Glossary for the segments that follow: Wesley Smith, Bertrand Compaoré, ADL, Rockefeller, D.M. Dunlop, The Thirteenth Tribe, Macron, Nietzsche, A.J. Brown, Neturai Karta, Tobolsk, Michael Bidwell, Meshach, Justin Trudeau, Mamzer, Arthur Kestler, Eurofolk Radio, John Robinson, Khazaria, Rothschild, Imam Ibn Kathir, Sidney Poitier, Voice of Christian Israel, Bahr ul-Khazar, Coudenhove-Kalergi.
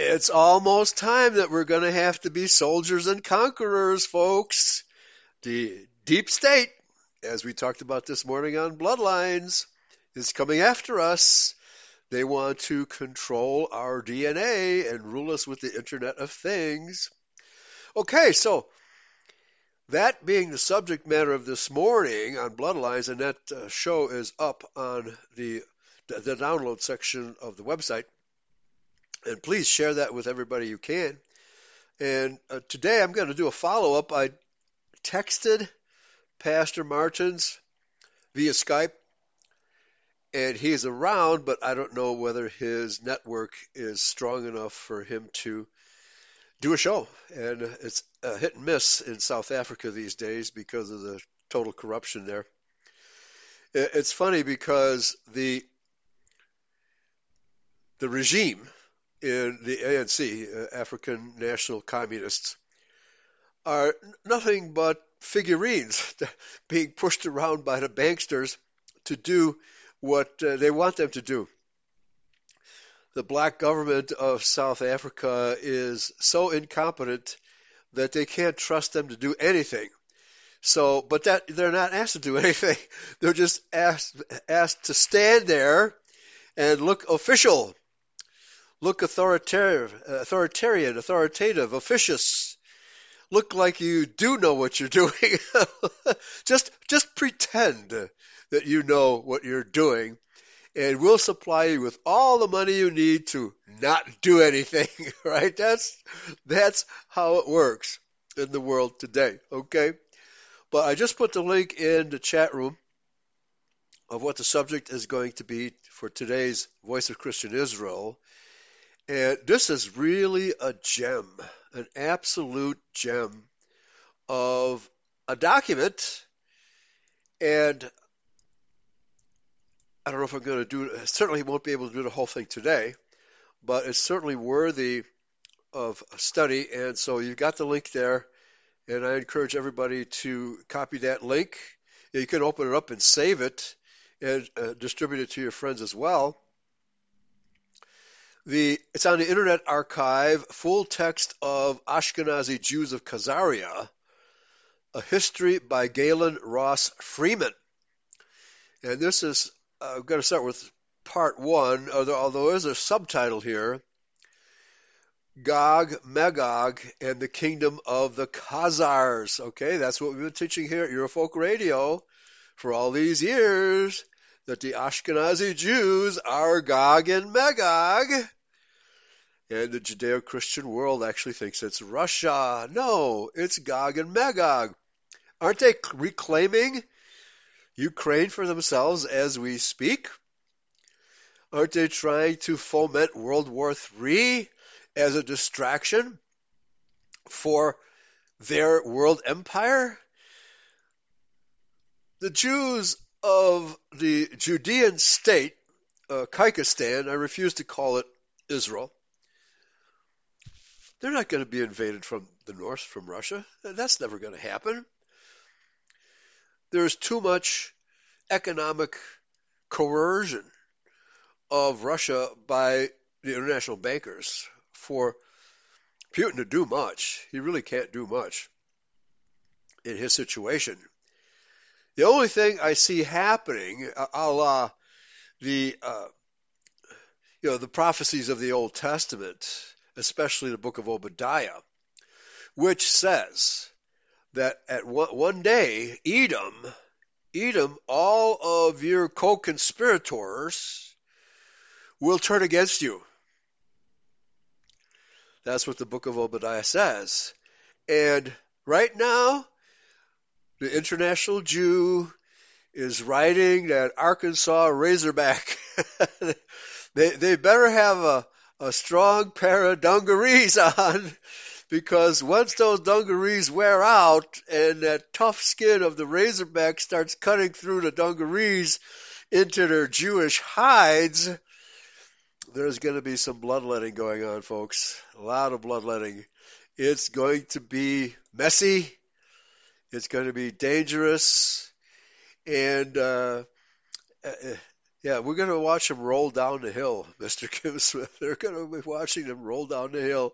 It's almost time that we're going to have to be soldiers and conquerors, folks. The deep state, as we talked about this morning on Bloodlines, is coming after us. They want to control our DNA and rule us with the Internet of Things. Okay, so that being the subject matter of this morning on Bloodlines, and that show is up on the download section of the website. And please share that with everybody you can. And today I'm going to do a follow-up. I texted Pastor Martins via Skype, and he's around, but I don't know whether his network is strong enough for him to do a show. And it's a hit and miss in South Africa these days because of the total corruption there. It's funny because the regime in the ANC, African National Communists, are nothing but figurines being pushed around by the banksters to do what they want them to do. The black government of South Africa is so incompetent that they can't trust them to do anything. So, but that they're not asked to do anything. They're just asked to stand there and look official. Look authoritative, officious. Look like you do know what you're doing. Just pretend that you know what you're doing, and we'll supply you with all the money you need to not do anything, right? That's how it works in the world today, okay? But I just put the link in the chat room of what the subject is going to be for today's Voice of Christian Israel. And this is really a gem, an absolute gem of a document. And I don't know if I'm going to do it. I certainly won't be able to do the whole thing today, but it's certainly worthy of a study. And so you've got the link there, and I encourage everybody to copy that link. You can open it up and save it and distribute it to your friends as well. It's on the Internet Archive, full text of Ashkenazi Jews of Khazaria, a history by Gaylon Ross Freeman. And this is, I'm going to start with part one, although there's a subtitle here, Gog, Magog, and the Kingdom of the Khazars. Okay, that's what we've been teaching here at Eurofolk Radio for all these years, that the Ashkenazi Jews are Gog and Magog. And the Judeo-Christian world actually thinks it's Russia. No, it's Gog and Magog. Aren't they reclaiming Ukraine for themselves as we speak? Aren't they trying to foment World War III as a distraction for their world empire? The Jews of the Judean state, Kyrgyzstan, I refuse to call it Israel, they're not going to be invaded from the north, from Russia. That's never going to happen. There's too much economic coercion of Russia by the international bankers for Putin to do much. He really can't do much in his situation. The only thing I see happening, a la the prophecies of the Old Testament, especially the book of Obadiah, which says that at one day, Edom, all of your co-conspirators will turn against you. That's what the book of Obadiah says. And right now, the international Jew is riding that Arkansas Razorback. They better have a strong pair of dungarees on, because once those dungarees wear out and that tough skin of the Razorback starts cutting through the dungarees into their Jewish hides, there's going to be some bloodletting going on, folks. A lot of bloodletting. It's going to be messy. It's going to be dangerous. And Yeah, we're going to watch them roll down the hill, Mr. Kim Smith. They're going to be watching them roll down the hill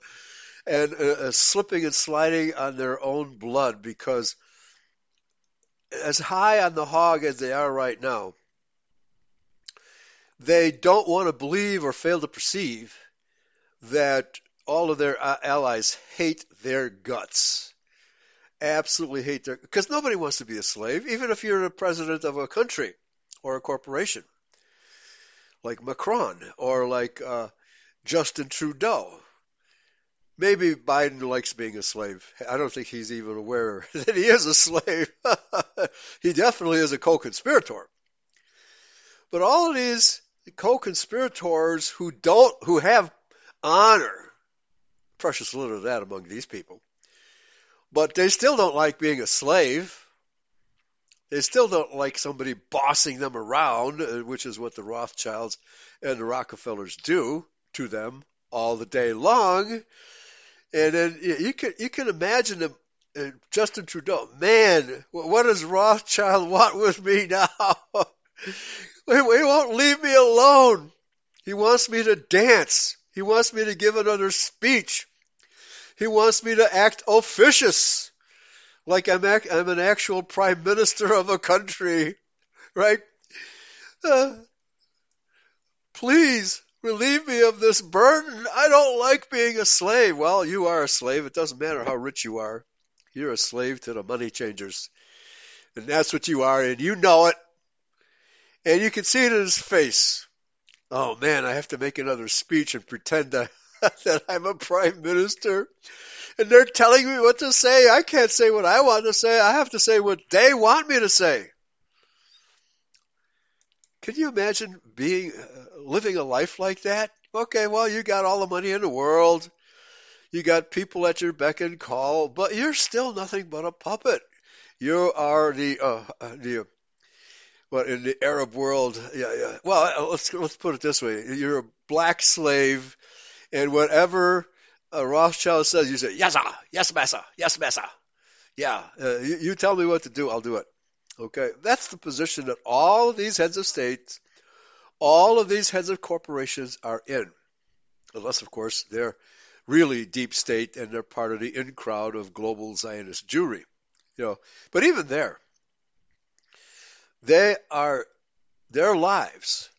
and slipping and sliding on their own blood, because as high on the hog as they are right now, they don't want to believe or fail to perceive that all of their allies hate their guts. Absolutely hate their... Because nobody wants to be a slave, even if you're the president of a country or a corporation, like Macron or like Justin Trudeau. Maybe Biden likes being a slave. I don't think he's even aware that he is a slave. He definitely is a co-conspirator. But all of these co-conspirators who have honor, precious little of that among these people, but they still don't like being a slave. They still don't like somebody bossing them around, which is what the Rothschilds and the Rockefellers do to them all the day long. And then you can imagine them, Justin Trudeau, man, what does Rothschild want with me now? He won't leave me alone. He wants me to dance. He wants me to give another speech. He wants me to act officious, like I'm an actual prime minister of a country, right? Please relieve me of this burden. I don't like being a slave. Well, you are a slave. It doesn't matter how rich you are. You're a slave to the money changers. And that's what you are, and you know it. And you can see it in his face. Oh, man, I have to make another speech and pretend that I'm a prime minister, and they're telling me what to say. I can't say what I want to say. I have to say what they want me to say. Can you imagine living a life like that? Okay, well, you got all the money in the world. You got people at your beck and call, but you're still nothing but a puppet. You are but in the Arab world, yeah. Well, let's put it this way: you're a black slave. And whatever Rothschild says, you say, yes, massa, yes, massa. Yeah, you tell me what to do, I'll do it. Okay, that's the position that all of these heads of states, all of these heads of corporations are in. Unless, of course, they're really deep state and they're part of the in crowd of global Zionist Jewry. You know, but even there, their lives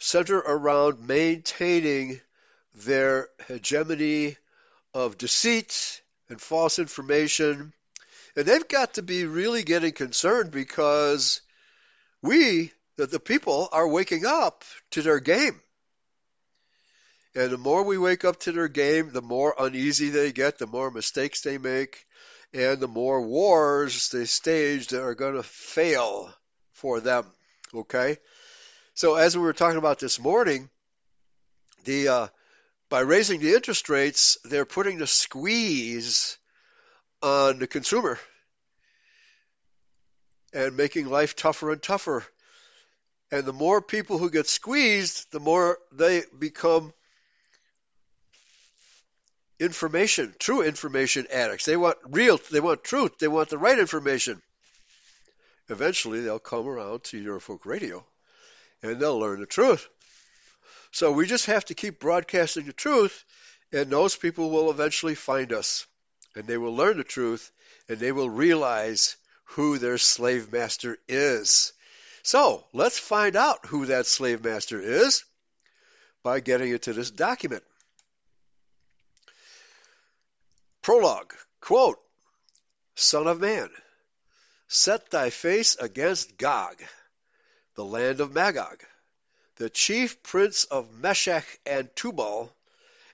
center around maintaining their hegemony of deceit and false information. And they've got to be really getting concerned, because the people, are waking up to their game. And the more we wake up to their game, the more uneasy they get, the more mistakes they make, and the more wars they stage that are going to fail for them. Okay? So as we were talking about this morning, by raising the interest rates, they're putting the squeeze on the consumer and making life tougher and tougher. And the more people who get squeezed, the more they become true information addicts. They want truth, they want the right information. Eventually, they'll come around to Eurofolk Radio and they'll learn the truth. So we just have to keep broadcasting the truth, and those people will eventually find us, and they will learn the truth, and they will realize who their slave master is. So let's find out who that slave master is by getting into this document. Prologue, quote, Son of man, set thy face against Gog, the land of Magog, the chief prince of Meshach and Tubal,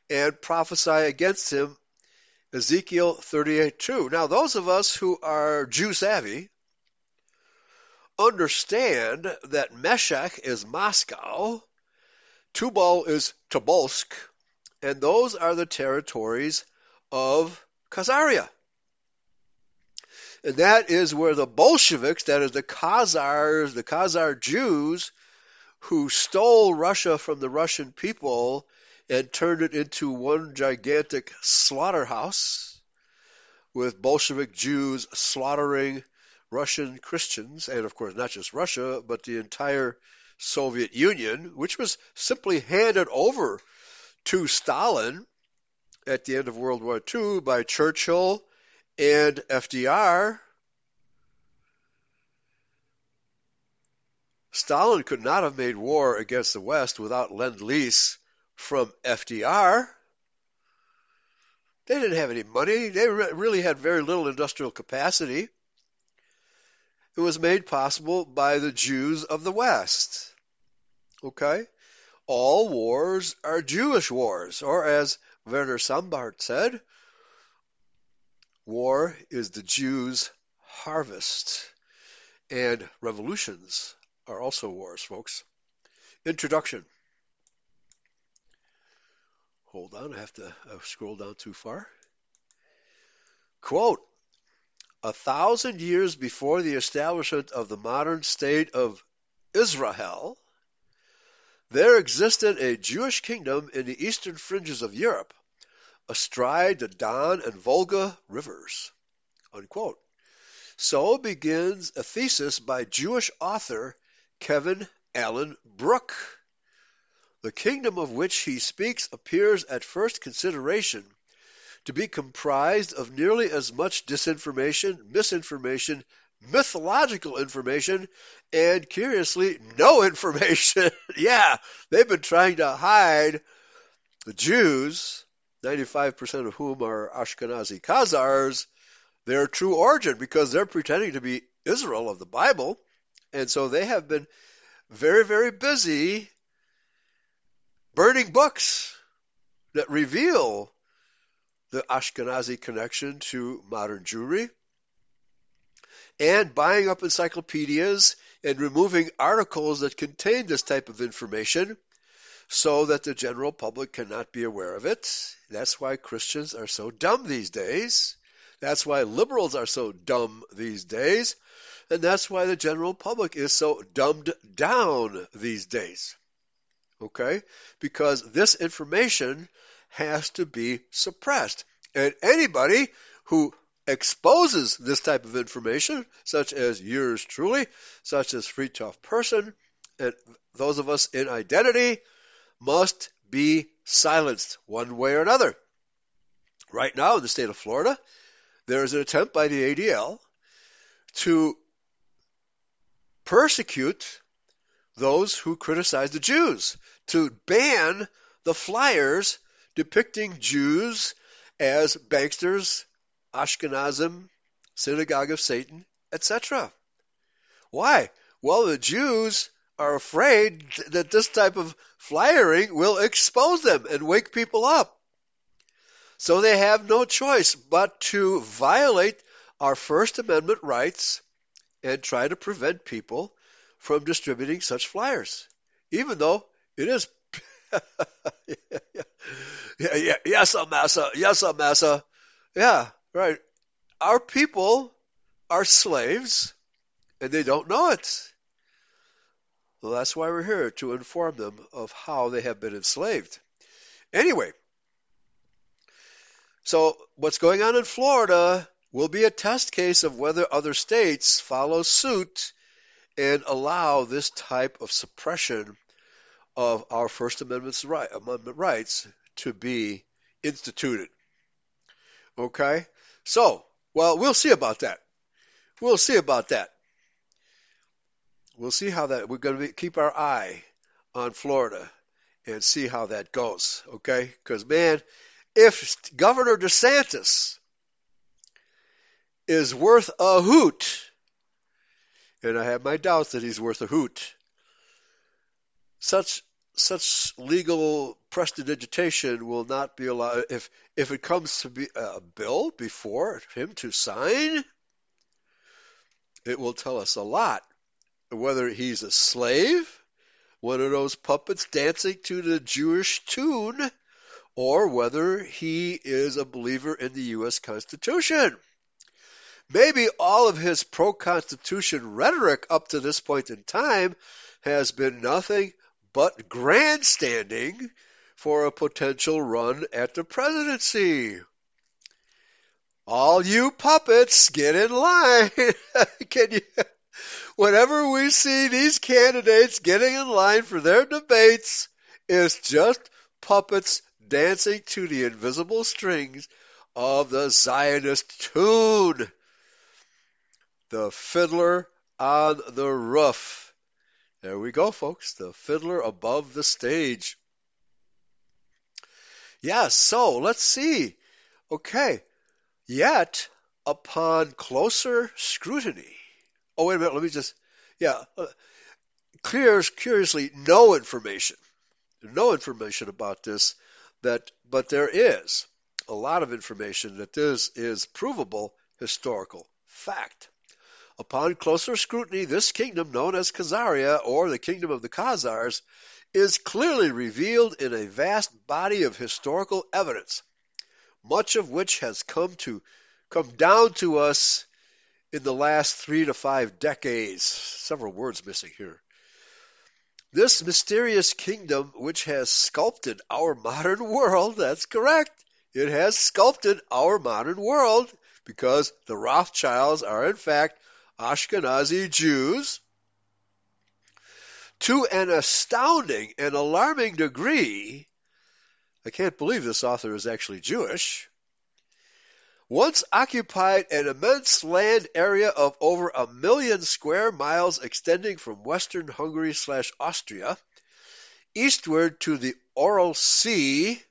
and prophesy against him, Ezekiel 38:2. Now, those of us who are Jew savvy understand that Meshach is Moscow, Tubal is Tobolsk, and those are the territories of Khazaria. And that is where the Bolsheviks, that is the Khazars, the Khazar Jews, who stole Russia from the Russian people and turned it into one gigantic slaughterhouse with Bolshevik Jews slaughtering Russian Christians, and of course not just Russia, but the entire Soviet Union, which was simply handed over to Stalin at the end of World War II by Churchill and FDR. Stalin could not have made war against the West without lend-lease from FDR. They didn't have any money. They really had very little industrial capacity. It was made possible by the Jews of the West. Okay? All wars are Jewish wars, or as Werner Sombart said, war is the Jews' harvest. And revolutions are also wars, folks. Introduction. Hold on, I've scrolled down too far. Quote, 1,000 years before the establishment of the modern state of Israel, there existed a Jewish kingdom in the eastern fringes of Europe, astride the Don and Volga rivers. Unquote. So begins a thesis by Jewish author Kevin Allen Brook. The kingdom of which he speaks appears at first consideration to be comprised of nearly as much disinformation, misinformation, mythological information, and curiously, no information. Yeah, they've been trying to hide the Jews, 95% of whom are Ashkenazi Khazars, their true origin, because they're pretending to be Israel of the Bible. And so they have been very, very busy burning books that reveal the Ashkenazi connection to modern Jewry, and buying up encyclopedias and removing articles that contain this type of information so that the general public cannot be aware of it. That's why Christians are so dumb these days. That's why liberals are so dumb these days. And that's why the general public is so dumbed down these days. Okay? Because this information has to be suppressed. And anybody who exposes this type of information, such as yours truly, such as Fritof Person, and those of us in identity, must be silenced one way or another. Right now in the state of Florida, there is an attempt by the ADL to persecute those who criticize the Jews, to ban the flyers depicting Jews as banksters, Ashkenazim, synagogue of Satan, etc. Why? Well, the Jews are afraid that this type of flyering will expose them and wake people up. So they have no choice but to violate our First Amendment rights and try to prevent people from distributing such flyers, even though it is yes, Amasa. Yeah, right. Our people are slaves, and they don't know it. Well, that's why we're here, to inform them of how they have been enslaved. Anyway, so what's going on in Florida will be a test case of whether other states follow suit and allow this type of suppression of our First Amendment rights to be instituted. Okay? So, well, we'll see about that. We'll see about that. We'll see how that, we're going to keep our eye on Florida and see how that goes. Okay? Because, man, if Governor DeSantis is worth a hoot, and I have my doubts that he's worth a hoot, such legal prestidigitation will not be allowed. If it comes to be a bill before him to sign, it will tell us a lot. Whether he's a slave, one of those puppets dancing to the Jewish tune, or whether he is a believer in the U.S. Constitution. Maybe all of his pro-Constitution rhetoric up to this point in time has been nothing but grandstanding for a potential run at the presidency. All you puppets, get in line. Can you? Whenever we see these candidates getting in line for their debates, it's just puppets dancing to the invisible strings of the Zionist tune. The fiddler on the roof. There we go, folks. The fiddler above the stage. Yeah, so let's see. Okay. Yet, upon closer scrutiny. Oh, wait a minute. Let me just. Yeah. Clears, curiously, no information. No information about this. But there is a lot of information that this is provable historical fact. Upon closer scrutiny, this kingdom known as Khazaria, or the kingdom of the Khazars, is clearly revealed in a vast body of historical evidence, much of which has come down to us in the last 3 to 5 decades. Several words missing here. This mysterious kingdom, which has sculpted our modern world, that's correct. It has sculpted our modern world, because the Rothschilds are, in fact, Ashkenazi Jews, to an astounding and alarming degree. I can't believe this author is actually Jewish. Once occupied an immense land area of over 1 million square miles extending from western Hungary/Austria, eastward to the Ural Sea,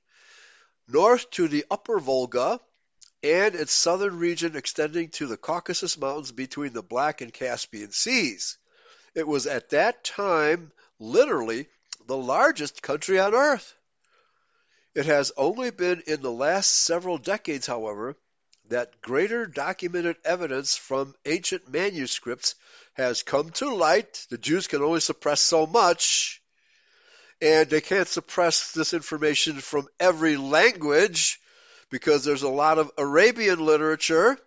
north to the upper Volga, and its southern region extending to the Caucasus Mountains between the Black and Caspian Seas. It was at that time literally the largest country on earth. It has only been in the last several decades, however, that greater documented evidence from ancient manuscripts has come to light. The Jews can only suppress so much, and they can't suppress this information from every language, because there's a lot of Arabian literature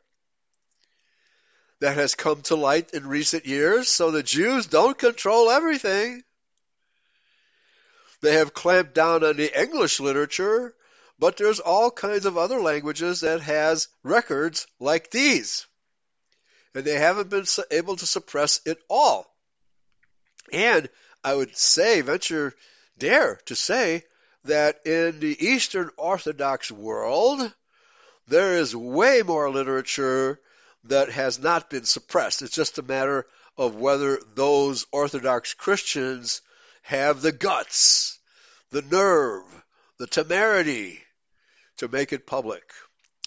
that has come to light in recent years, so the Jews don't control everything. They have clamped down on the English literature, but there's all kinds of other languages that has records like these, and they haven't been able to suppress it all. And I would say, dare to say, that in the Eastern Orthodox world, there is way more literature that has not been suppressed. It's just a matter of whether those Orthodox Christians have the guts, the nerve, the temerity to make it public.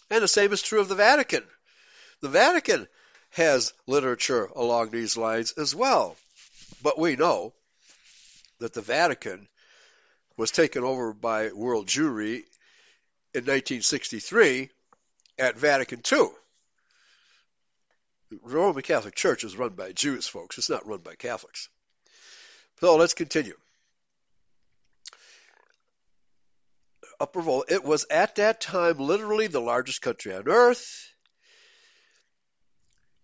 And the same is true of the Vatican. The Vatican has literature along these lines as well. But we know that the Vatican was taken over by world Jewry in 1963 at Vatican II. The Roman Catholic Church is run by Jews, folks. It's not run by Catholics. So let's continue. It was at that time literally the largest country on earth.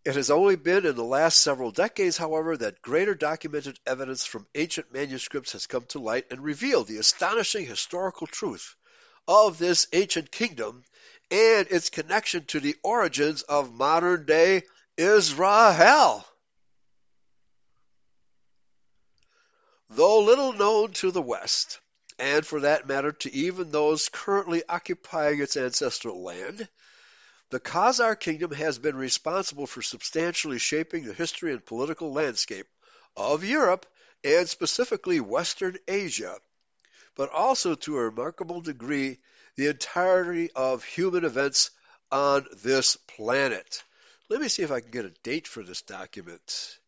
It has only been in the last several decades, however, that greater documented evidence from ancient manuscripts has come to light and revealed the astonishing historical truth of this ancient kingdom and its connection to the origins of modern-day Israel. Though little known to the West, and for that matter to even those currently occupying its ancestral land, the Khazar kingdom has been responsible for substantially shaping the history and political landscape of Europe, and specifically Western Asia, but also to a remarkable degree the entirety of human events on this planet. Let me see if I can get a date for this document.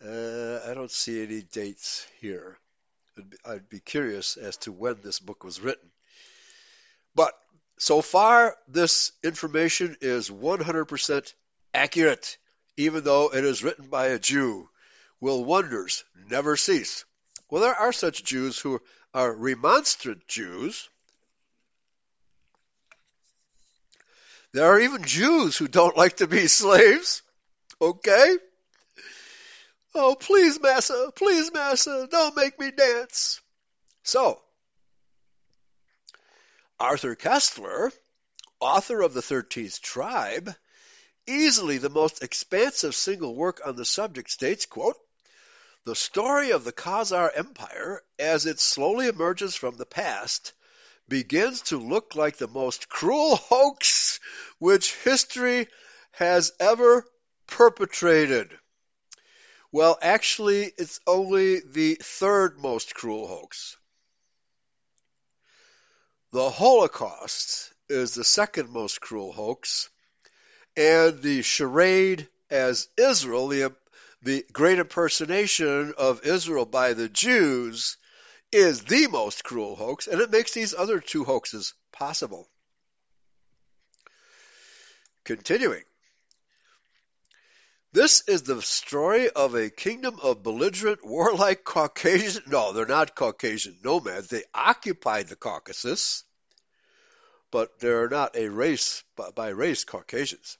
I don't see any dates here. I'd be curious as to when this book was written. But so far, this information is 100% accurate, even though it is written by a Jew. Will wonders never cease? Well, there are such Jews who are remonstrant Jews. There are even Jews who don't like to be slaves. Okay? Oh, please, Massa, don't make me dance. So, Arthur Kestler, author of The 13th Tribe, Easily the most expansive single work on the subject states, quote, "The story of the Khazar Empire, as it slowly emerges from the past, begins to look like the most cruel hoax which history has ever perpetrated." Well, actually, it's only the third most cruel hoax. The Holocaust is the second most cruel hoax, and the charade as Israel, the great impersonation of Israel by the Jews, is the most cruel hoax, and it makes these other two hoaxes possible. Continuing. "This is the story of a kingdom of belligerent, warlike Caucasian..." No, they're not Caucasian nomads. They occupied the Caucasus, but they're not a race, by race, Caucasians.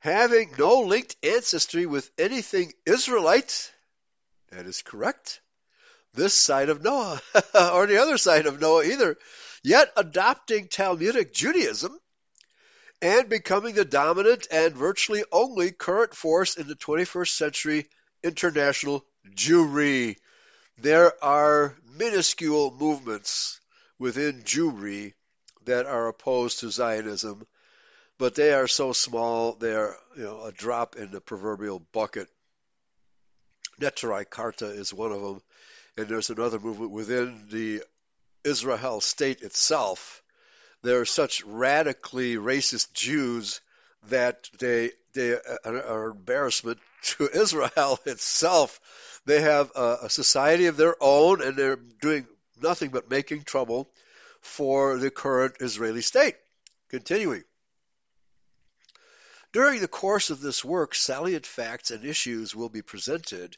"Having no linked ancestry with anything Israelite," that is correct, "this side of Noah," or the other side of Noah either, "yet adopting Talmudic Judaism and becoming the dominant and virtually only current force in the 21st century international Jewry." There are minuscule movements within Jewry that are opposed to Zionism, but they are so small, they're a drop in the proverbial bucket. Neturai Karta is one of them, and there's another movement within the Israel state itself. There are such radically racist Jews that they are an embarrassment to Israel itself. They have a society of their own, and they're doing nothing but making trouble for the current Israeli state. Continuing. "During the course of this work, salient facts and issues will be presented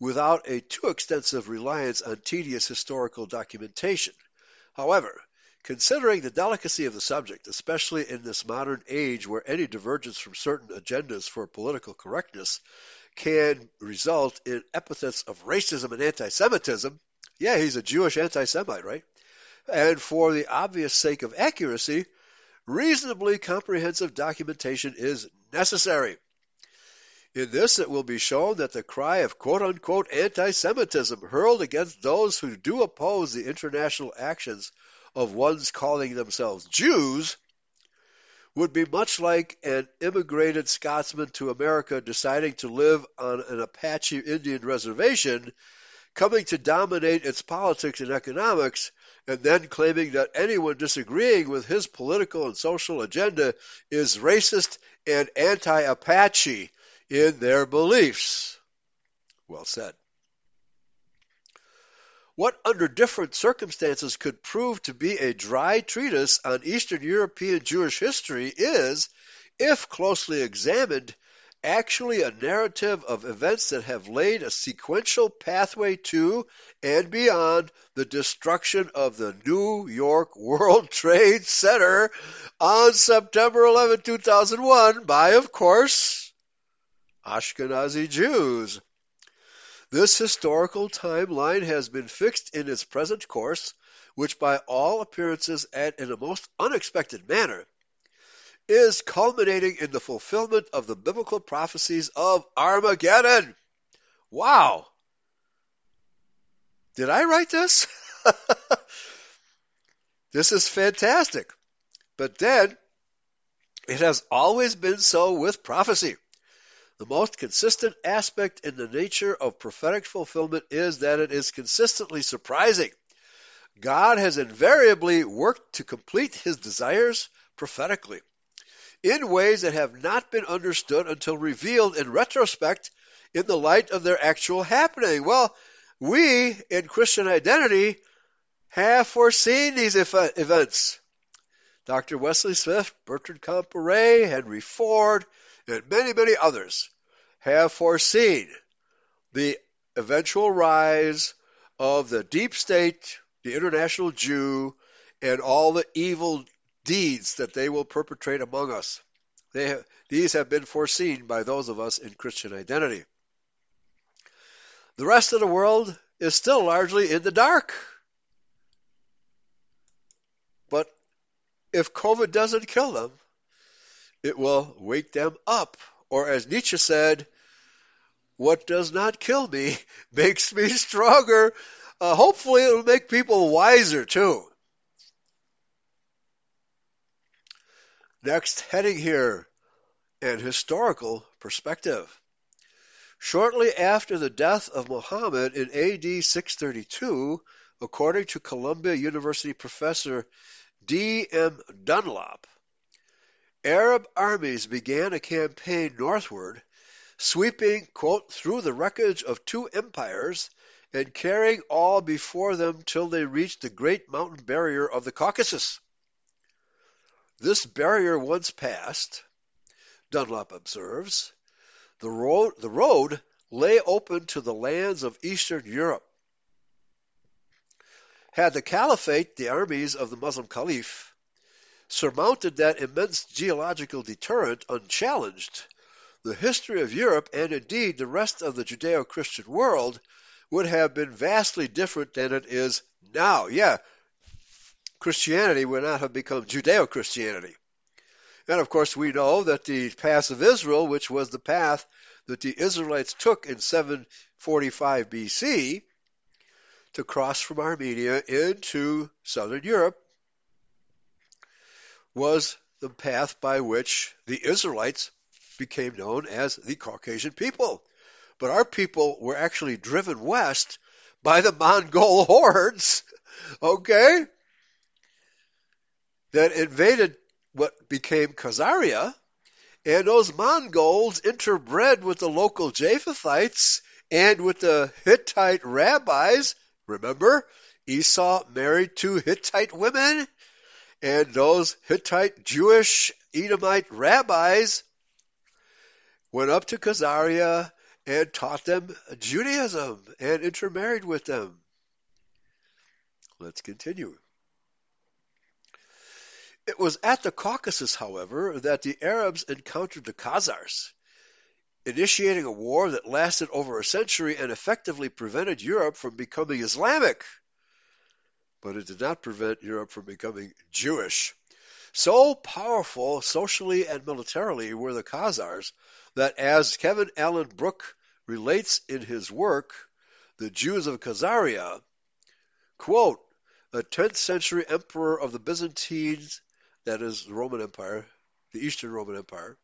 without a too extensive reliance on tedious historical documentation. However, considering the delicacy of the subject, especially in this modern age where any divergence from certain agendas for political correctness can result in epithets of racism and anti-Semitism," yeah, he's a Jewish anti-Semite, right? "And for the obvious sake of accuracy, reasonably comprehensive documentation is necessary. In this, it will be shown that the cry of quote-unquote anti-Semitism hurled against those who do oppose the international actions of ones calling themselves Jews would be much like an immigrated Scotsman to America deciding to live on an Apache Indian reservation, coming to dominate its politics and economics, and then claiming that anyone disagreeing with his political and social agenda is racist and anti-Apache in their beliefs." Well said. "What under different circumstances could prove to be a dry treatise on Eastern European Jewish history is, if closely examined, actually a narrative of events that have laid a sequential pathway to and beyond the destruction of the New York World Trade Center on September 11, 2001 by, of course, Ashkenazi Jews. This historical timeline has been fixed in its present course, which by all appearances and in a most unexpected manner is culminating in the fulfillment of the biblical prophecies of Armageddon." Wow! Did I write this? This is fantastic. "But then, it has always been so with prophecy. The most consistent aspect in the nature of prophetic fulfillment is that it is consistently surprising. God has invariably worked to complete his desires prophetically, in ways that have not been understood until revealed in retrospect in the light of their actual happening." Well, we, in Christian identity, have foreseen these events. Dr. Wesley Smith, Bertrand Compaoré, Henry Ford, and many, many others have foreseen the eventual rise of the deep state, the international Jew, and all the evil deeds that they will perpetrate among us. These have been foreseen by those of us in Christian identity. The rest of the world is still largely in the dark. But if COVID doesn't kill them, It will wake them up. Or as Nietzsche said, what does not kill me makes me stronger. Hopefully it will make people wiser too. Next heading here, an historical perspective. Shortly after the death of Muhammad in AD 632, according to Columbia University professor D.M. Dunlop, Arab armies began a campaign northward, sweeping, quote, through the wreckage of two empires and carrying all before them till they reached the great mountain barrier of the Caucasus. This barrier once passed, Dunlop observes, the road lay open to the lands of Eastern Europe. Had the Caliphate, the armies of the Muslim Caliph, surmounted that immense geological deterrent unchallenged, the history of Europe, and indeed the rest of the Judeo-Christian world, would have been vastly different than it is now. Yeah, Christianity would not have become Judeo-Christianity. And of course we know that the path of Israel, which was the path that the Israelites took in 745 BC to cross from Armenia into southern Europe, was the path by which the Israelites became known as the Caucasian people. But our people were actually driven west by the Mongol hordes, okay, that invaded what became Khazaria, and those Mongols interbred with the local Japhethites and with the Hittite rabbis. Remember, Esau married two Hittite women, and those Hittite Jewish Edomite rabbis went up to Khazaria and taught them Judaism and intermarried with them. Let's continue. It was at the Caucasus, however, that the Arabs encountered the Khazars, initiating a war that lasted over a century and effectively prevented Europe from becoming Islamic. But it did not prevent Europe from becoming Jewish. So powerful socially and militarily were the Khazars that, as Kevin Allen Brook relates in his work, The Jews of Khazaria, quote, a 10th century emperor of the Byzantines, that is, the Roman Empire, the Eastern Roman Empire,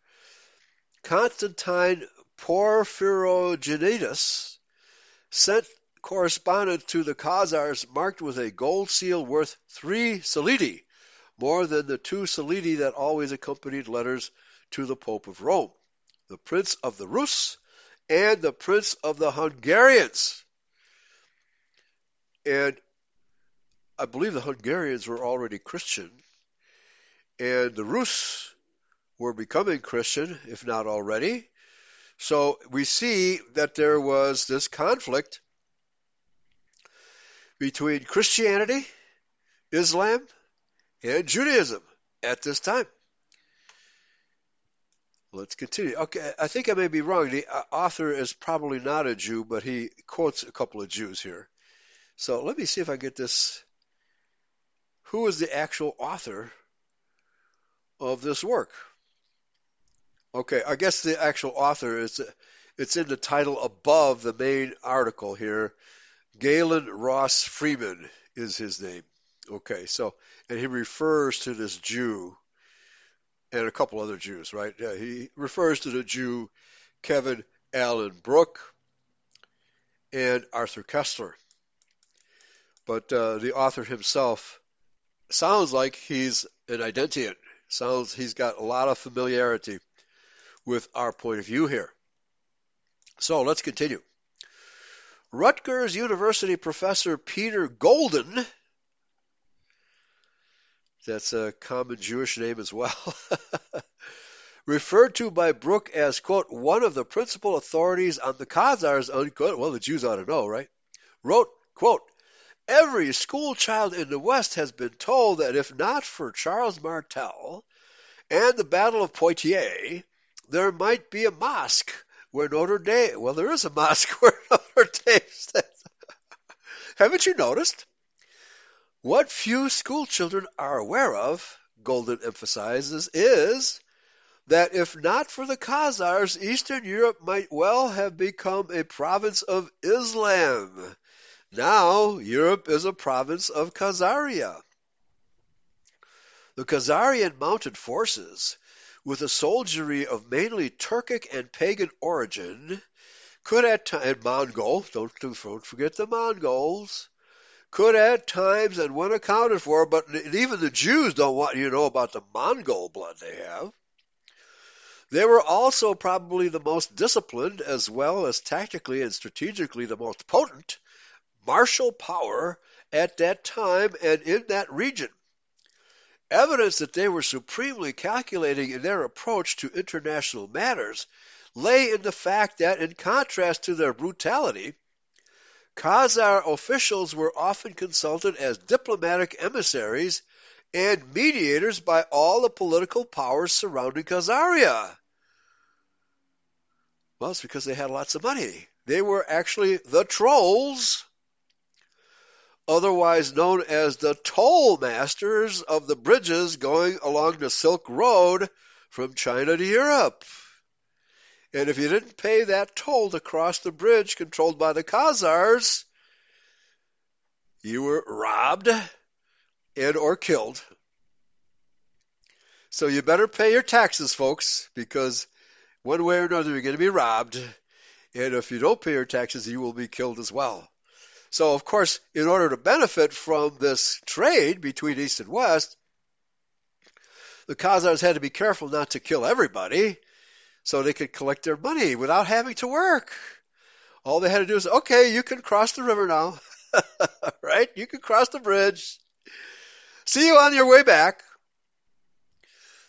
Constantine Porphyrogenitus, sent correspondence to the Khazars marked with a gold seal worth 3 solidi, more than the 2 solidi that always accompanied letters to the Pope of Rome, the Prince of the Rus, and the Prince of the Hungarians. And I believe the Hungarians were already Christian, and the Rus were becoming Christian, if not already. So we see that there was this conflict between Christianity, Islam, and Judaism at this time. Let's continue. Okay, I think I may be wrong. The author is probably not a Jew, but he quotes a couple of Jews here. So let me see if I get this. Who is the actual author of this work? Okay, I guess the actual author is, it's in the title above the main article here. Gaylon Ross Freeman is his name. Okay, so, and he refers to this Jew and a couple other Jews, right? Yeah, he refers to the Jew Kevin Allen Brook and Arthur Kestler. But the author himself sounds like he's an identiant. Sounds he's got a lot of familiarity with our point of view here. So let's continue. Rutgers University professor Peter Golden, that's a common Jewish name as well, referred to by Brook as, quote, one of the principal authorities on the Khazars, unquote, well, the Jews ought to know, right? Wrote, quote, every school child in the West has been told that if not for Charles Martel and the Battle of Poitiers, there might be a mosque where Notre Dame... Well, there is a mosque where Notre Dame stands. Haven't you noticed? What few school children are aware of, Golden emphasizes, is that if not for the Khazars, Eastern Europe might well have become a province of Islam. Now, Europe is a province of Khazaria. The Khazarian mounted forces, with a soldiery of mainly Turkic and pagan origin, could at times, Mongol, don't forget the Mongols, could at times and when accounted for, but even the Jews don't want you to know about the Mongol blood they have. They were also probably the most disciplined, as well as tactically and strategically the most potent, martial power at that time and in that region. Evidence that they were supremely calculating in their approach to international matters lay in the fact that, in contrast to their brutality, Khazar officials were often consulted as diplomatic emissaries and mediators by all the political powers surrounding Khazaria. Well, it's because they had lots of money. They were actually the trolls, otherwise known as the toll masters of the bridges going along the Silk Road from China to Europe. And if you didn't pay that toll to cross the bridge controlled by the Khazars, you were robbed and or killed. So you better pay your taxes, folks, because one way or another you're going to be robbed. And if you don't pay your taxes, you will be killed as well. So, of course, in order to benefit from this trade between East and West, the Khazars had to be careful not to kill everybody so they could collect their money without having to work. All they had to do is, okay, you can cross the river now, right? You can cross the bridge. See you on your way back.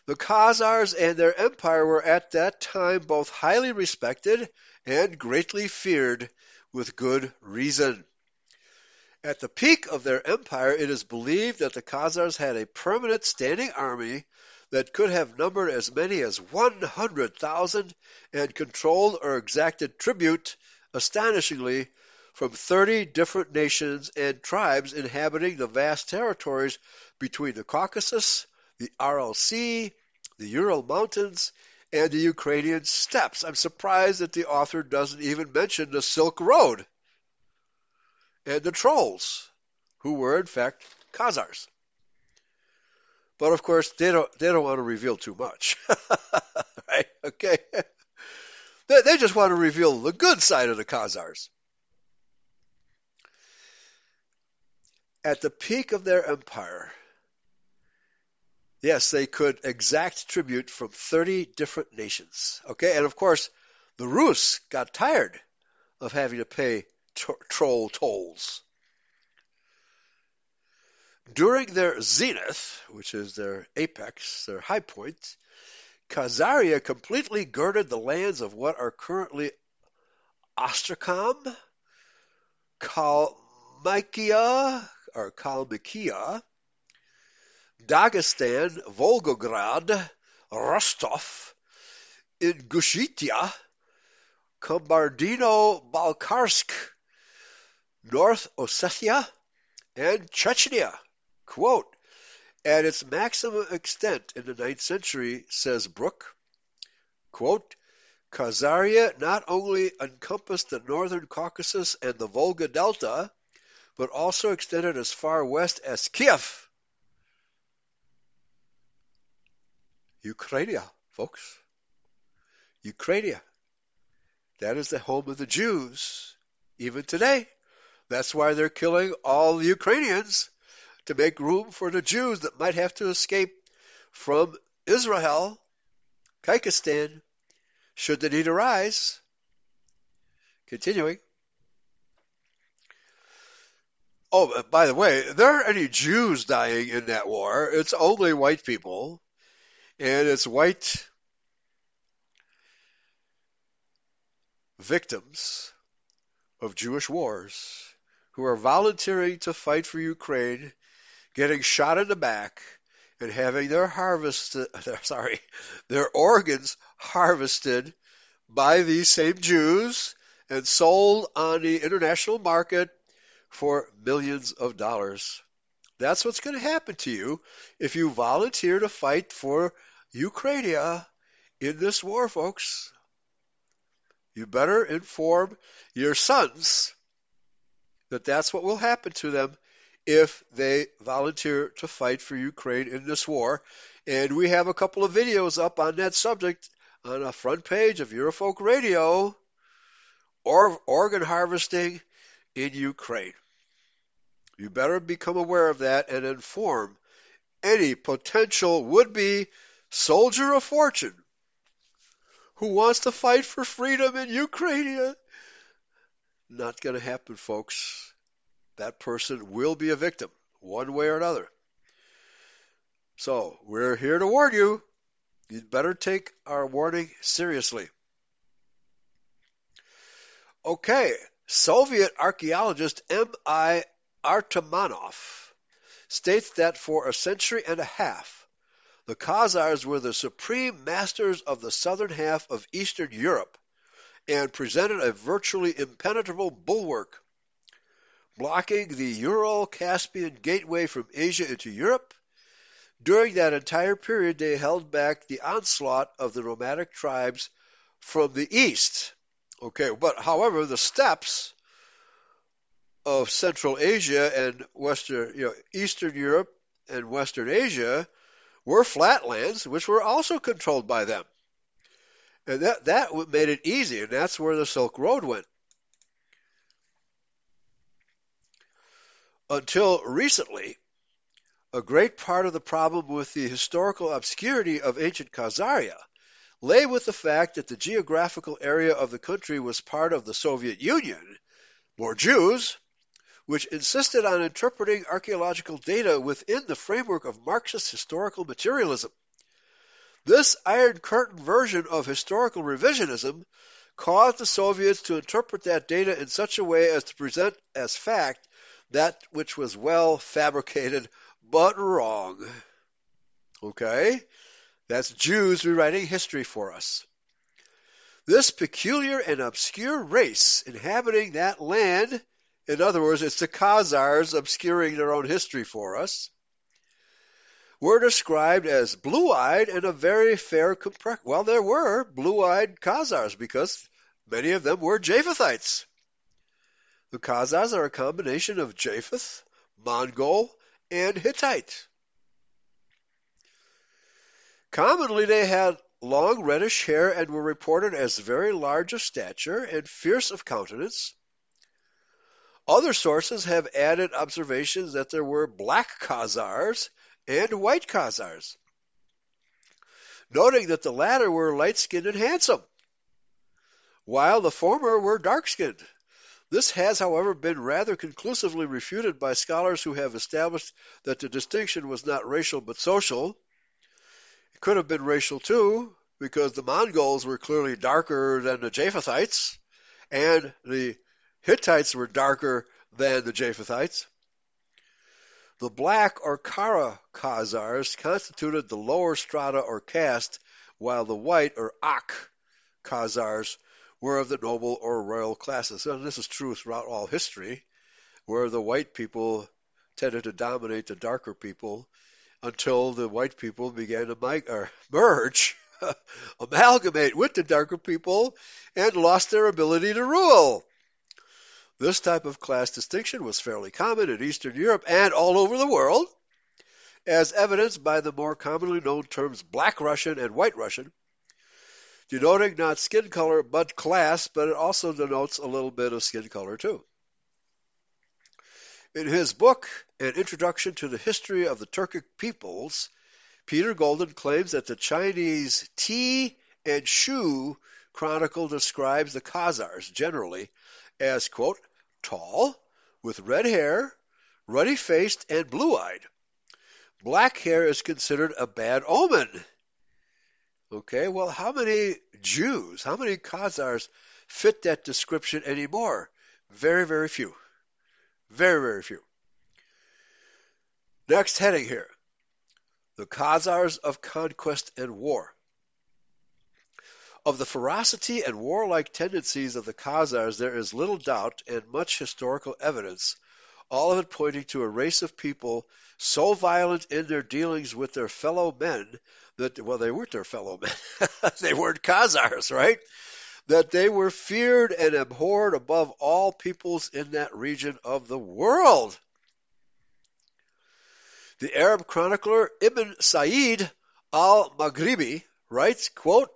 The Khazars and their empire were at that time both highly respected and greatly feared, with good reason. At the peak of their empire, it is believed that the Khazars had a permanent standing army that could have numbered as many as 100,000 and controlled or exacted tribute, astonishingly, from 30 different nations and tribes inhabiting the vast territories between the Caucasus, the Aral Sea, the Ural Mountains, and the Ukrainian steppes. I'm surprised that the author doesn't even mention the Silk Road and the trolls, who were, in fact, Khazars. But, of course, they don't want to reveal too much. Right? Okay. They just want to reveal the good side of the Khazars. At the peak of their empire, yes, they could exact tribute from 30 different nations. Okay, and, of course, the Rus got tired of having to pay troll tolls. During their zenith, which is their apex, their high point, Khazaria completely girded the lands of what are currently Astrakhan, Kalmykia, Dagestan, Volgograd, Rostov, Ingushetia, Kabardino-Balkarsk, North Ossetia, and Chechnya, quote, at its maximum extent in the 9th century, says Brook, quote, Khazaria not only encompassed the northern Caucasus and the Volga Delta, but also extended as far west as Kiev. Ukrainia, folks. Ukrainia. That is the home of the Jews, even today. That's why they're killing all the Ukrainians, to make room for the Jews that might have to escape from Israel, Kyrgyzstan, should the need arise. Continuing. Oh, by the way, there aren't any Jews dying in that war. It's only white people. And it's white victims of Jewish wars who are volunteering to fight for Ukraine, getting shot in the back, and having their organs harvested by these same Jews and sold on the international market for millions of dollars. That's what's going to happen to you if you volunteer to fight for Ukrainia in this war, folks. You better inform your sons that that's what will happen to them if they volunteer to fight for Ukraine in this war. And we have a couple of videos up on that subject on the front page of Eurofolk Radio, or organ harvesting in Ukraine. You better become aware of that and inform any potential would-be soldier of fortune who wants to fight for freedom in Ukraine. Not going to happen, folks. That person will be a victim, one way or another. So, we're here to warn you. You'd better take our warning seriously. Okay, Soviet archaeologist M.I. Artemanov states that for a century and a half, the Khazars were the supreme masters of the southern half of Eastern Europe and presented a virtually impenetrable bulwark, blocking the Ural-Caspian gateway from Asia into Europe. During that entire period, they held back the onslaught of the nomadic tribes from the east. Okay, but however, the steppes of Central Asia and Western, Eastern Europe and Western Asia were flatlands, which were also controlled by them. And that made it easy, and that's where the Silk Road went. Until recently, a great part of the problem with the historical obscurity of ancient Khazaria lay with the fact that the geographical area of the country was part of the Soviet Union, more Jews, which insisted on interpreting archaeological data within the framework of Marxist historical materialism. This Iron Curtain version of historical revisionism caused the Soviets to interpret that data in such a way as to present as fact that which was well fabricated but wrong. Okay? That's Jews rewriting history for us. This peculiar and obscure race inhabiting that land, in other words, it's the Khazars obscuring their own history for us, were described as blue-eyed and a very fair complexion. Well, there were blue-eyed Khazars because many of them were Japhethites. The Khazars are a combination of Japheth, Mongol, and Hittite. Commonly, they had long reddish hair and were reported as very large of stature and fierce of countenance. Other sources have added observations that there were black Khazars and white Khazars, noting that the latter were light-skinned and handsome, while the former were dark-skinned. This has, however, been rather conclusively refuted by scholars who have established that the distinction was not racial but social. It could have been racial too, because the Mongols were clearly darker than the Japhethites, and the Hittites were darker than the Japhethites. The black or Kara Khazars constituted the lower strata or caste, while the white or Ak Khazars were of the noble or royal classes. And this is true throughout all history, where the white people tended to dominate the darker people until the white people began to merge, amalgamate with the darker people, and lost their ability to rule. This type of class distinction was fairly common in Eastern Europe and all over the world, as evidenced by the more commonly known terms Black Russian and White Russian, denoting not skin color but class, but it also denotes a little bit of skin color too. In his book, An Introduction to the History of the Turkic Peoples, Peter Golden claims that the Chinese Tea and Shu Chronicle describes the Khazars generally as, quote, tall, with red hair, ruddy-faced, and blue-eyed. Black hair is considered a bad omen. Okay, well, how many Jews, how many Khazars fit that description anymore? Very, very few. Very, very few. Next heading here. The Khazars of Conquest and War. Of the ferocity and warlike tendencies of the Khazars, there is little doubt and much historical evidence, all of it pointing to a race of people so violent in their dealings with their fellow men that, well, they weren't their fellow men. They weren't Khazars, right? That they were feared and abhorred above all peoples in that region of the world. The Arab chronicler Ibn Sa'id al-Maghribi writes, quote,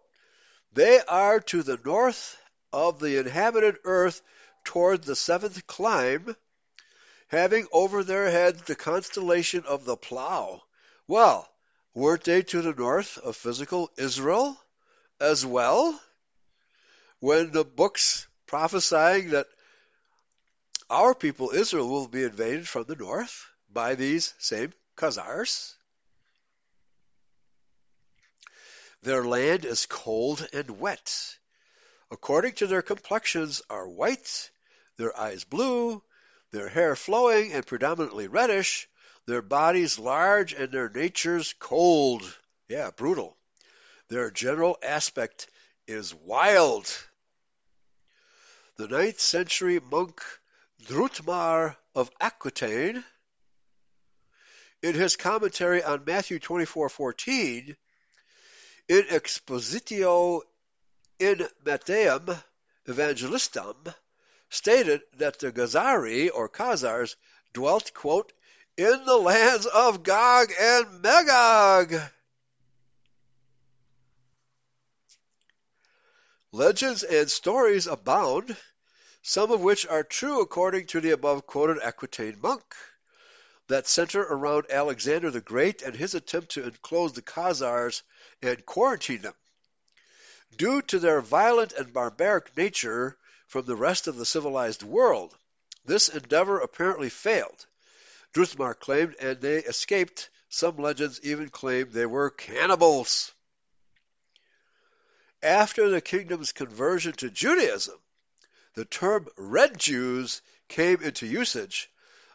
"They are to the north of the inhabited earth toward the seventh clime, having over their heads the constellation of the plough." Well, weren't they to the north of physical Israel as well? When the books prophesying that our people Israel will be invaded from the north by these same Khazars. Their land is cold and wet. According to their complexions are white, their eyes blue, their hair flowing and predominantly reddish, their bodies large and their natures cold. Yeah, brutal. Their general aspect is wild. The 9th century monk Drutmar of Aquitaine, in his commentary on Matthew 24:14, in Expositio in Mateum Evangelistum, stated that the Khazari, or Khazars, dwelt, quote, "in the lands of Gog and Magog." Legends and stories abound, some of which are true according to the above-quoted Aquitaine monk, that center around Alexander the Great and his attempt to enclose the Khazars and quarantine them. Due to their violent and barbaric nature from the rest of the civilized world, this endeavor apparently failed, Drutmar claimed, and they escaped. Some legends even claim they were cannibals. After the kingdom's conversion to Judaism, the term Red Jews came into usage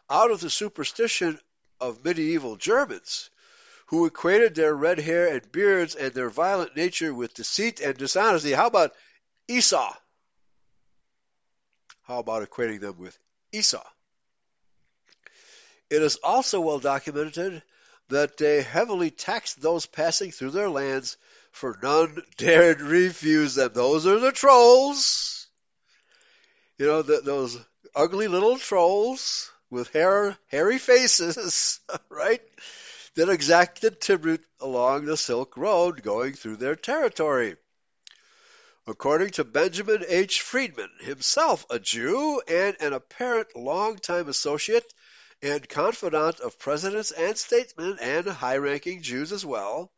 out of the superstition of medieval Germans, who equated their red hair and beards and their violent nature with deceit and dishonesty. How about Esau? How about equating them with Esau? It is also well documented that they heavily taxed those passing through their lands, for none dared refuse them. Those are the trolls. You know, those ugly little trolls with hairy faces, right? That exacted tribute along the Silk Road going through their territory. According to Benjamin H. Friedman, himself a Jew and an apparent longtime associate and confidant of presidents and statesmen and high-ranking Jews as well,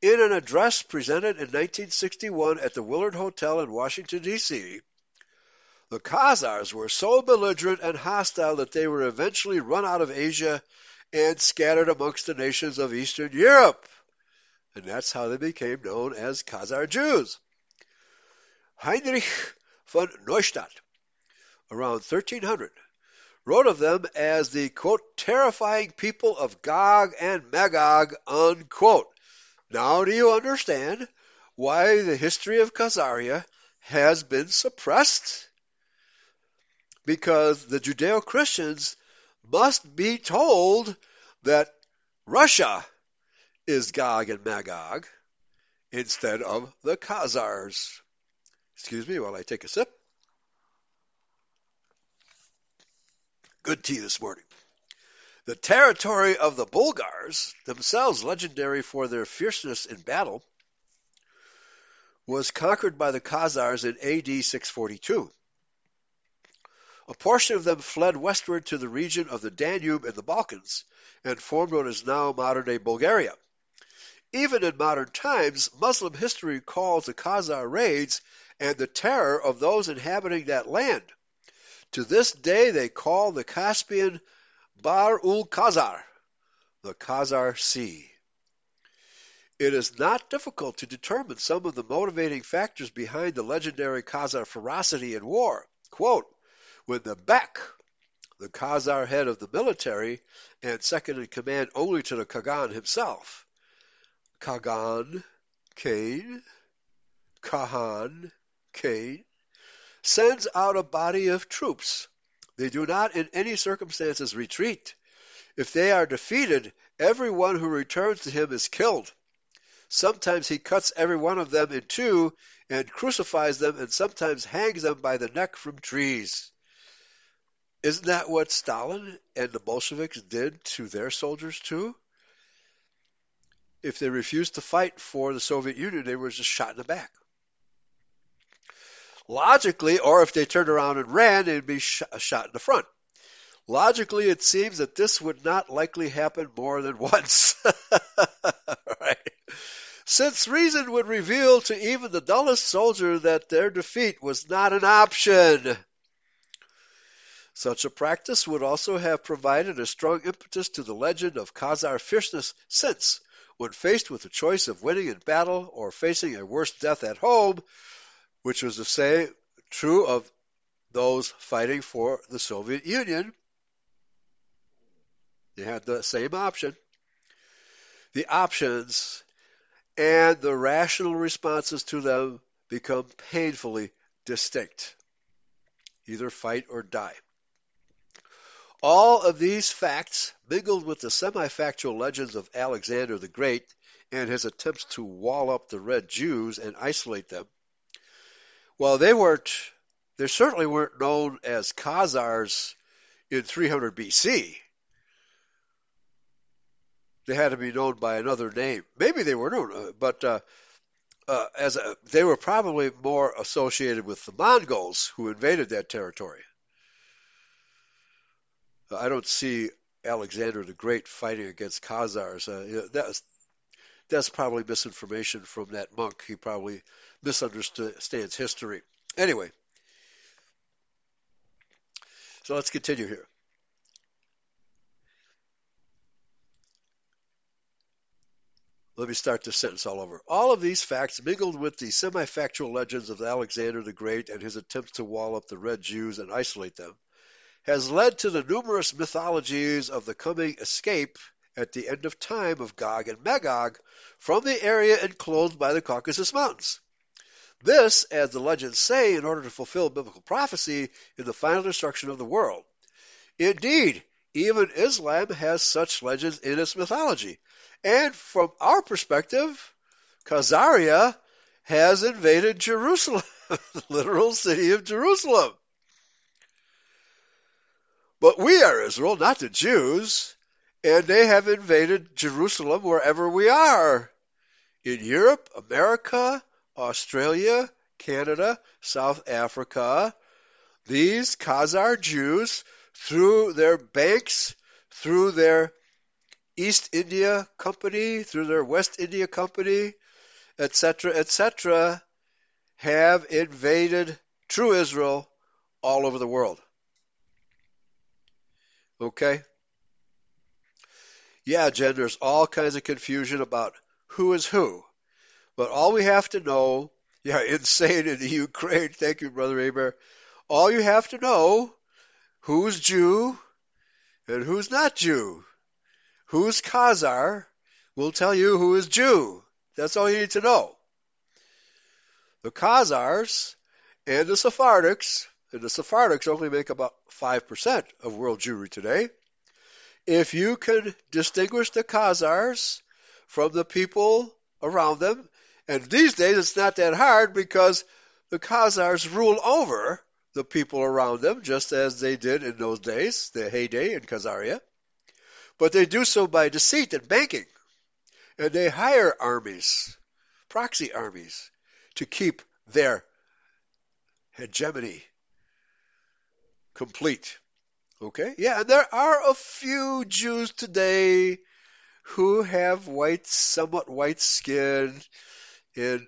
in an address presented in 1961 at the Willard Hotel in Washington, D.C., the Khazars were so belligerent and hostile that they were eventually run out of Asia and scattered amongst the nations of Eastern Europe. And that's how they became known as Khazar Jews. Heinrich von Neustadt, around 1300, wrote of them as the, quote, "terrifying people of Gog and Magog," unquote. Now do you understand why the history of Khazaria has been suppressed? Because the Judeo-Christians must be told that Russia is Gog and Magog instead of the Khazars. Excuse me while I take a sip. Good tea this morning. The territory of the Bulgars, themselves legendary for their fierceness in battle, was conquered by the Khazars in AD 642. A portion of them fled westward to the region of the Danube and the Balkans and formed what is now modern-day Bulgaria. Even in modern times, Muslim history calls the Khazar raids and the terror of those inhabiting that land. To this day, they call the Caspian Bahr ul-Khazar, the Khazar Sea. It is not difficult to determine some of the motivating factors behind the legendary Khazar ferocity in war. Quote, "When the Bek, the Khazar head of the military and second in command only to the Kagan himself, Kahan, Kane, sends out a body of troops, They do not in any circumstances retreat. If they are defeated, everyone who returns to him is killed. Sometimes he cuts every one of them in two and crucifies them, and sometimes hangs them by the neck from trees. Isn't that what Stalin and the Bolsheviks did to their soldiers too? If they refused to fight for the Soviet Union, they were just shot in the back. Logically, or if they turned around and ran, they'd be shot in the front. Logically, it seems that this would not likely happen more than once. Right? Since reason would reveal to even the dullest soldier that their defeat was not an option. Such a practice would also have provided a strong impetus to the legend of Khazar fierceness, since, when faced with the choice of winning in battle or facing a worse death at home, which was the same true of those fighting for the Soviet Union, they had the same option. The options and the rational responses to them become painfully distinct. Either fight or die. All of these facts, mingled with the semi-factual legends of Alexander the Great and his attempts to wall up the Red Jews and isolate them, well, they certainly weren't known as Khazars in 300 BC. They had to be known by another name. Maybe they were known, but they were probably more associated with the Mongols who invaded that territory. I don't see Alexander the Great fighting against Khazars. That's probably misinformation from that monk. He probably misunderstands history. Anyway, so let's continue here. Let me start this sentence all over. All of these facts, mingled with the semi-factual legends of Alexander the Great and his attempts to wall up the Red Jews and isolate them, has led to the numerous mythologies of the coming escape at the end of time of Gog and Magog from the area enclosed by the Caucasus Mountains. This, as the legends say, in order to fulfill biblical prophecy in the final destruction of the world. Indeed, even Islam has such legends in its mythology. And from our perspective, Khazaria has invaded Jerusalem, the literal city of Jerusalem. But we are Israel, not the Jews, and they have invaded Jerusalem wherever we are. In Europe, America, Australia, Canada, South Africa, these Khazar Jews, through their banks, through their East India Company, through their West India Company, etc., have invaded true Israel all over the world. Okay? Yeah, Jen, there's all kinds of confusion about who is who. But all we have to know, insane in the Ukraine, thank you, Brother Aber. All you have to know, who's Jew and who's not Jew. Who's Khazar will tell you who is Jew. That's all you need to know. The Khazars and the Sephardics, only make about 5% of world Jewry today. If you could distinguish the Khazars from the people around them, and these days it's not that hard because the Khazars rule over the people around them just as they did in those days, the heyday in Khazaria, but they do so by deceit and banking, and they hire armies, proxy armies, to keep their hegemony complete. Okay? Yeah, and there are a few Jews today who have somewhat white skin and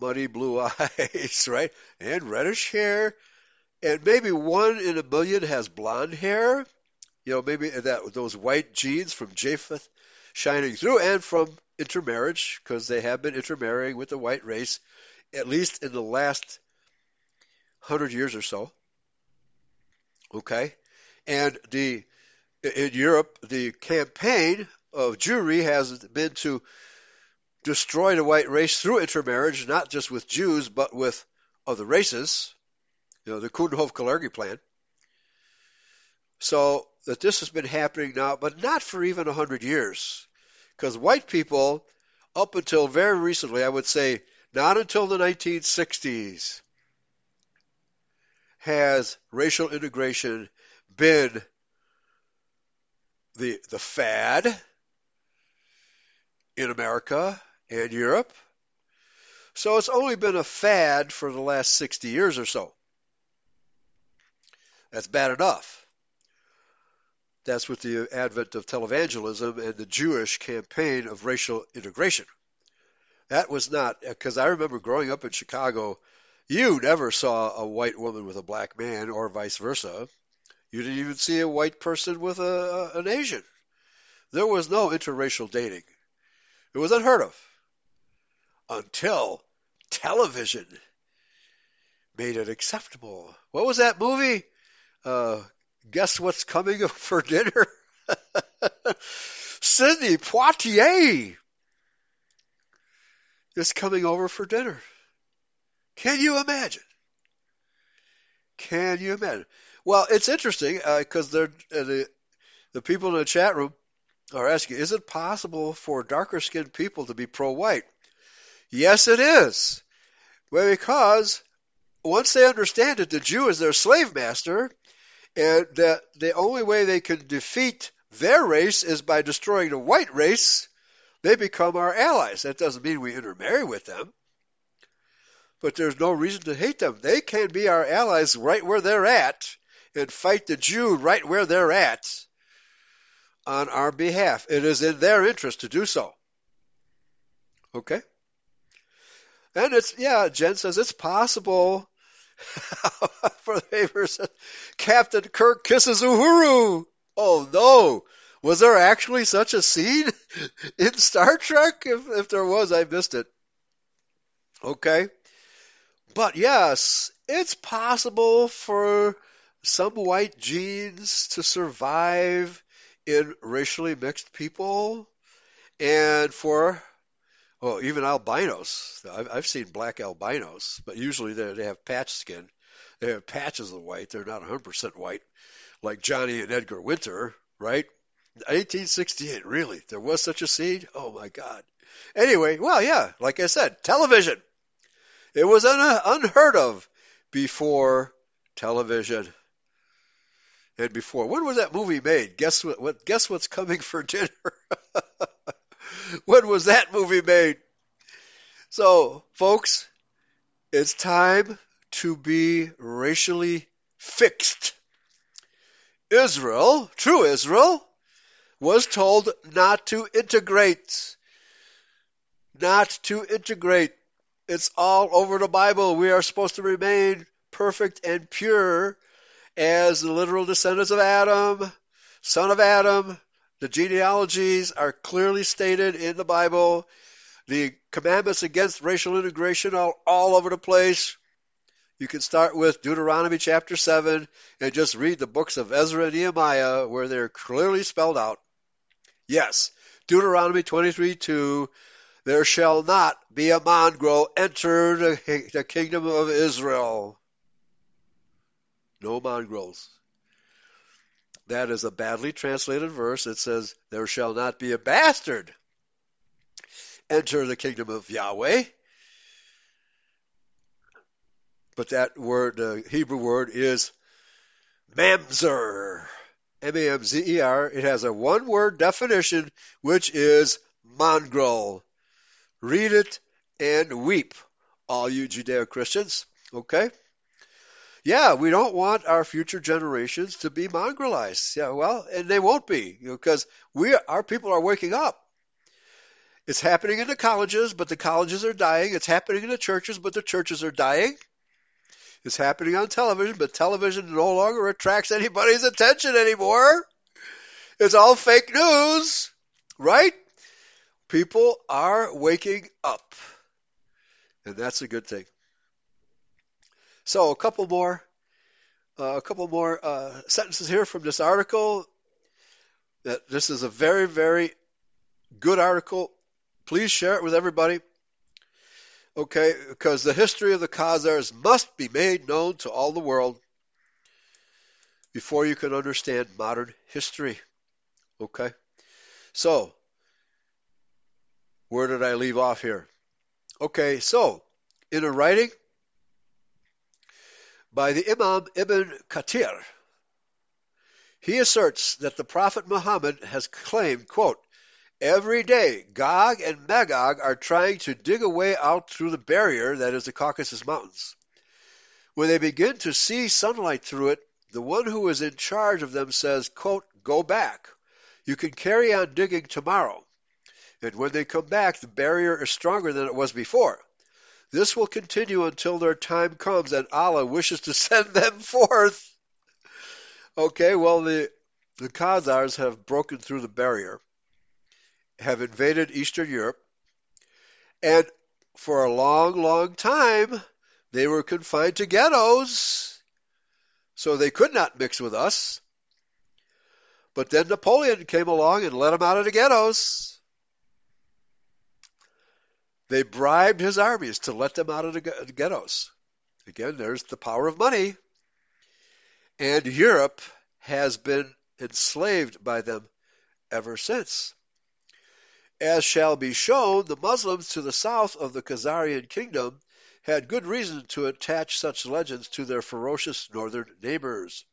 muddy blue eyes, right? And reddish hair. And maybe 1 in a million has blonde hair. You know, maybe those white genes from Japheth shining through and from intermarriage, because they have been intermarrying with the white race, at least in the last 100 years or so. Okay, and in Europe, the campaign of Jewry has been to destroy the white race through intermarriage, not just with Jews, but with other races. You know, the Coudenhove-Kalergi plan. So that this has been happening now, but not for even 100 years, because white people, up until very recently, I would say not until the 1960s, has racial integration been the fad in America and Europe. So it's only been a fad for the last 60 years or so. That's bad enough. That's with the advent of televangelism and the Jewish campaign of racial integration. That was not, because I remember growing up in Chicago, you never saw a white woman with a black man or vice versa. You didn't even see a white person with an Asian. There was no interracial dating. It was unheard of. Until television made it acceptable. What was that movie? Guess What's Coming for Dinner? Sidney Poitier is coming over for dinner. Can you imagine? Can you imagine? Well, it's interesting because the people in the chat room are asking, is it possible for darker-skinned people to be pro-white? Yes, it is. Well, because once they understand that the Jew is their slave master, and that the only way they can defeat their race is by destroying the white race, they become our allies. That doesn't mean we intermarry with them, but there's no reason to hate them. They can be our allies right where they're at and fight the Jew right where they're at on our behalf. It is in their interest to do so. Okay? And Jen says it's possible for the neighbors. Captain Kirk kisses Uhuru. Oh no. Was there actually such a scene in Star Trek? If there was, I missed it. Okay. But yes, it's possible for some white genes to survive in racially mixed people and for even albinos. I've seen black albinos, but usually they have patch skin. They have patches of white. They're not 100% white, like Johnny and Edgar Winter, right? 1868, really? There was such a scene? Oh, my God. Anyway, well, yeah, like I said, television. It was unheard of before television. And before, when was that movie made? Guess What's Coming for Dinner? When was that movie made? So, folks, it's time to be racially fixed. Israel, true Israel, was told not to integrate. Not to integrate. It's all over the Bible. We are supposed to remain perfect and pure as the literal descendants of Adam, son of Adam. The genealogies are clearly stated in the Bible. The commandments against racial integration are all over the place. You can start with Deuteronomy chapter 7 and just read the books of Ezra and Nehemiah where they're clearly spelled out. Yes, Deuteronomy 23:2, there shall not be a mongrel enter the kingdom of Israel. No mongrels. That is a badly translated verse. It says, there shall not be a bastard enter the kingdom of Yahweh. But that word, the Hebrew word, is mamzer, M-A-M-Z-E-R. It has a one-word definition, which is mongrel. Read it and weep, all you Judeo-Christians. Okay? Yeah, we don't want our future generations to be mongrelized. Yeah, well, and they won't be, because our people are waking up. It's happening in the colleges, but the colleges are dying. It's happening in the churches, but the churches are dying. It's happening on television, but television no longer attracts anybody's attention anymore. It's all fake news, right? People are waking up, and that's a good thing. So a couple more sentences here from this article. This is a very, very good article. Please share it with everybody. Okay, because the history of the Khazars must be made known to all the world. before you can understand modern history. Okay? So, where did I leave off here? Okay, so, in a writing by the Imam Ibn Kathir, he asserts that the Prophet Muhammad has claimed, quote, every day Gog and Magog are trying to dig a way out through the barrier that is the Caucasus Mountains. When they begin to see sunlight through it, the one who is in charge of them says, quote, go back. You can carry on digging tomorrow. And when they come back, the barrier is stronger than it was before. This will continue until their time comes and Allah wishes to send them forth. Okay, well, the Khazars have broken through the barrier, have invaded Eastern Europe, and for a long, long time, they were confined to ghettos, so they could not mix with us. But then Napoleon came along and let them out of the ghettos. They bribed his armies to let them out of the ghettos. Again, there's the power of money. And Europe has been enslaved by them ever since. As shall be shown, the Muslims to the south of the Khazarian kingdom had good reason to attach such legends to their ferocious northern neighbors.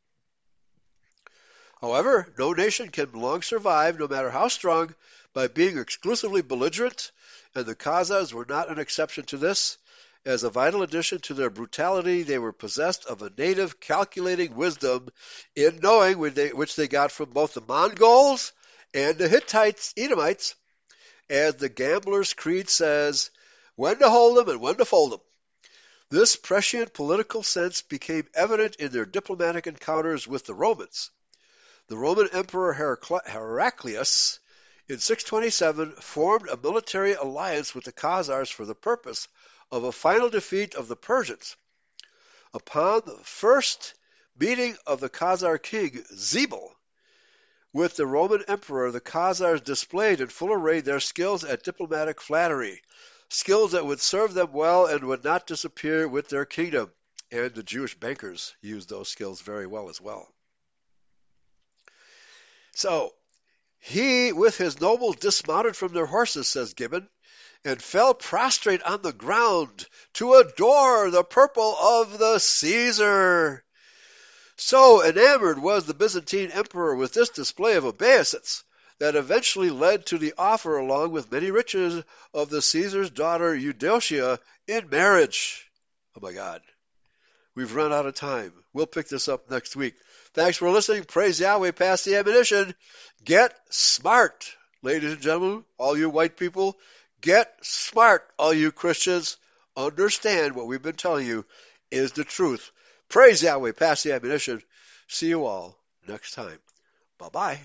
However, no nation can long survive, no matter how strong, by being exclusively belligerent, and the Khazars were not an exception to this. As a vital addition to their brutality, they were possessed of a native calculating wisdom in knowing, which they got from both the Mongols and the Hittites, Edomites, as the Gambler's Creed says, when to hold them and when to fold them. This prescient political sense became evident in their diplomatic encounters with the Romans. The Roman Emperor Heraclius, in 627, formed a military alliance with the Khazars for the purpose of a final defeat of the Persians. Upon the first meeting of the Khazar king, Zibel, with the Roman emperor, the Khazars displayed in full array their skills at diplomatic flattery, skills that would serve them well and would not disappear with their kingdom. And the Jewish bankers used those skills very well as well. So, he, with his nobles, dismounted from their horses, says Gibbon, and fell prostrate on the ground to adore the purple of the Caesar. So enamored was the Byzantine emperor with this display of obeisance that eventually led to the offer, along with many riches, of the Caesar's daughter Eudocia in marriage. Oh my God. We've run out of time. We'll pick this up next week. Thanks for listening. Praise Yahweh. Pass the ammunition. Get smart, ladies and gentlemen, all you white people. Get smart, all you Christians. Understand what we've been telling you is the truth. Praise Yahweh. Pass the ammunition. See you all next time. Bye-bye.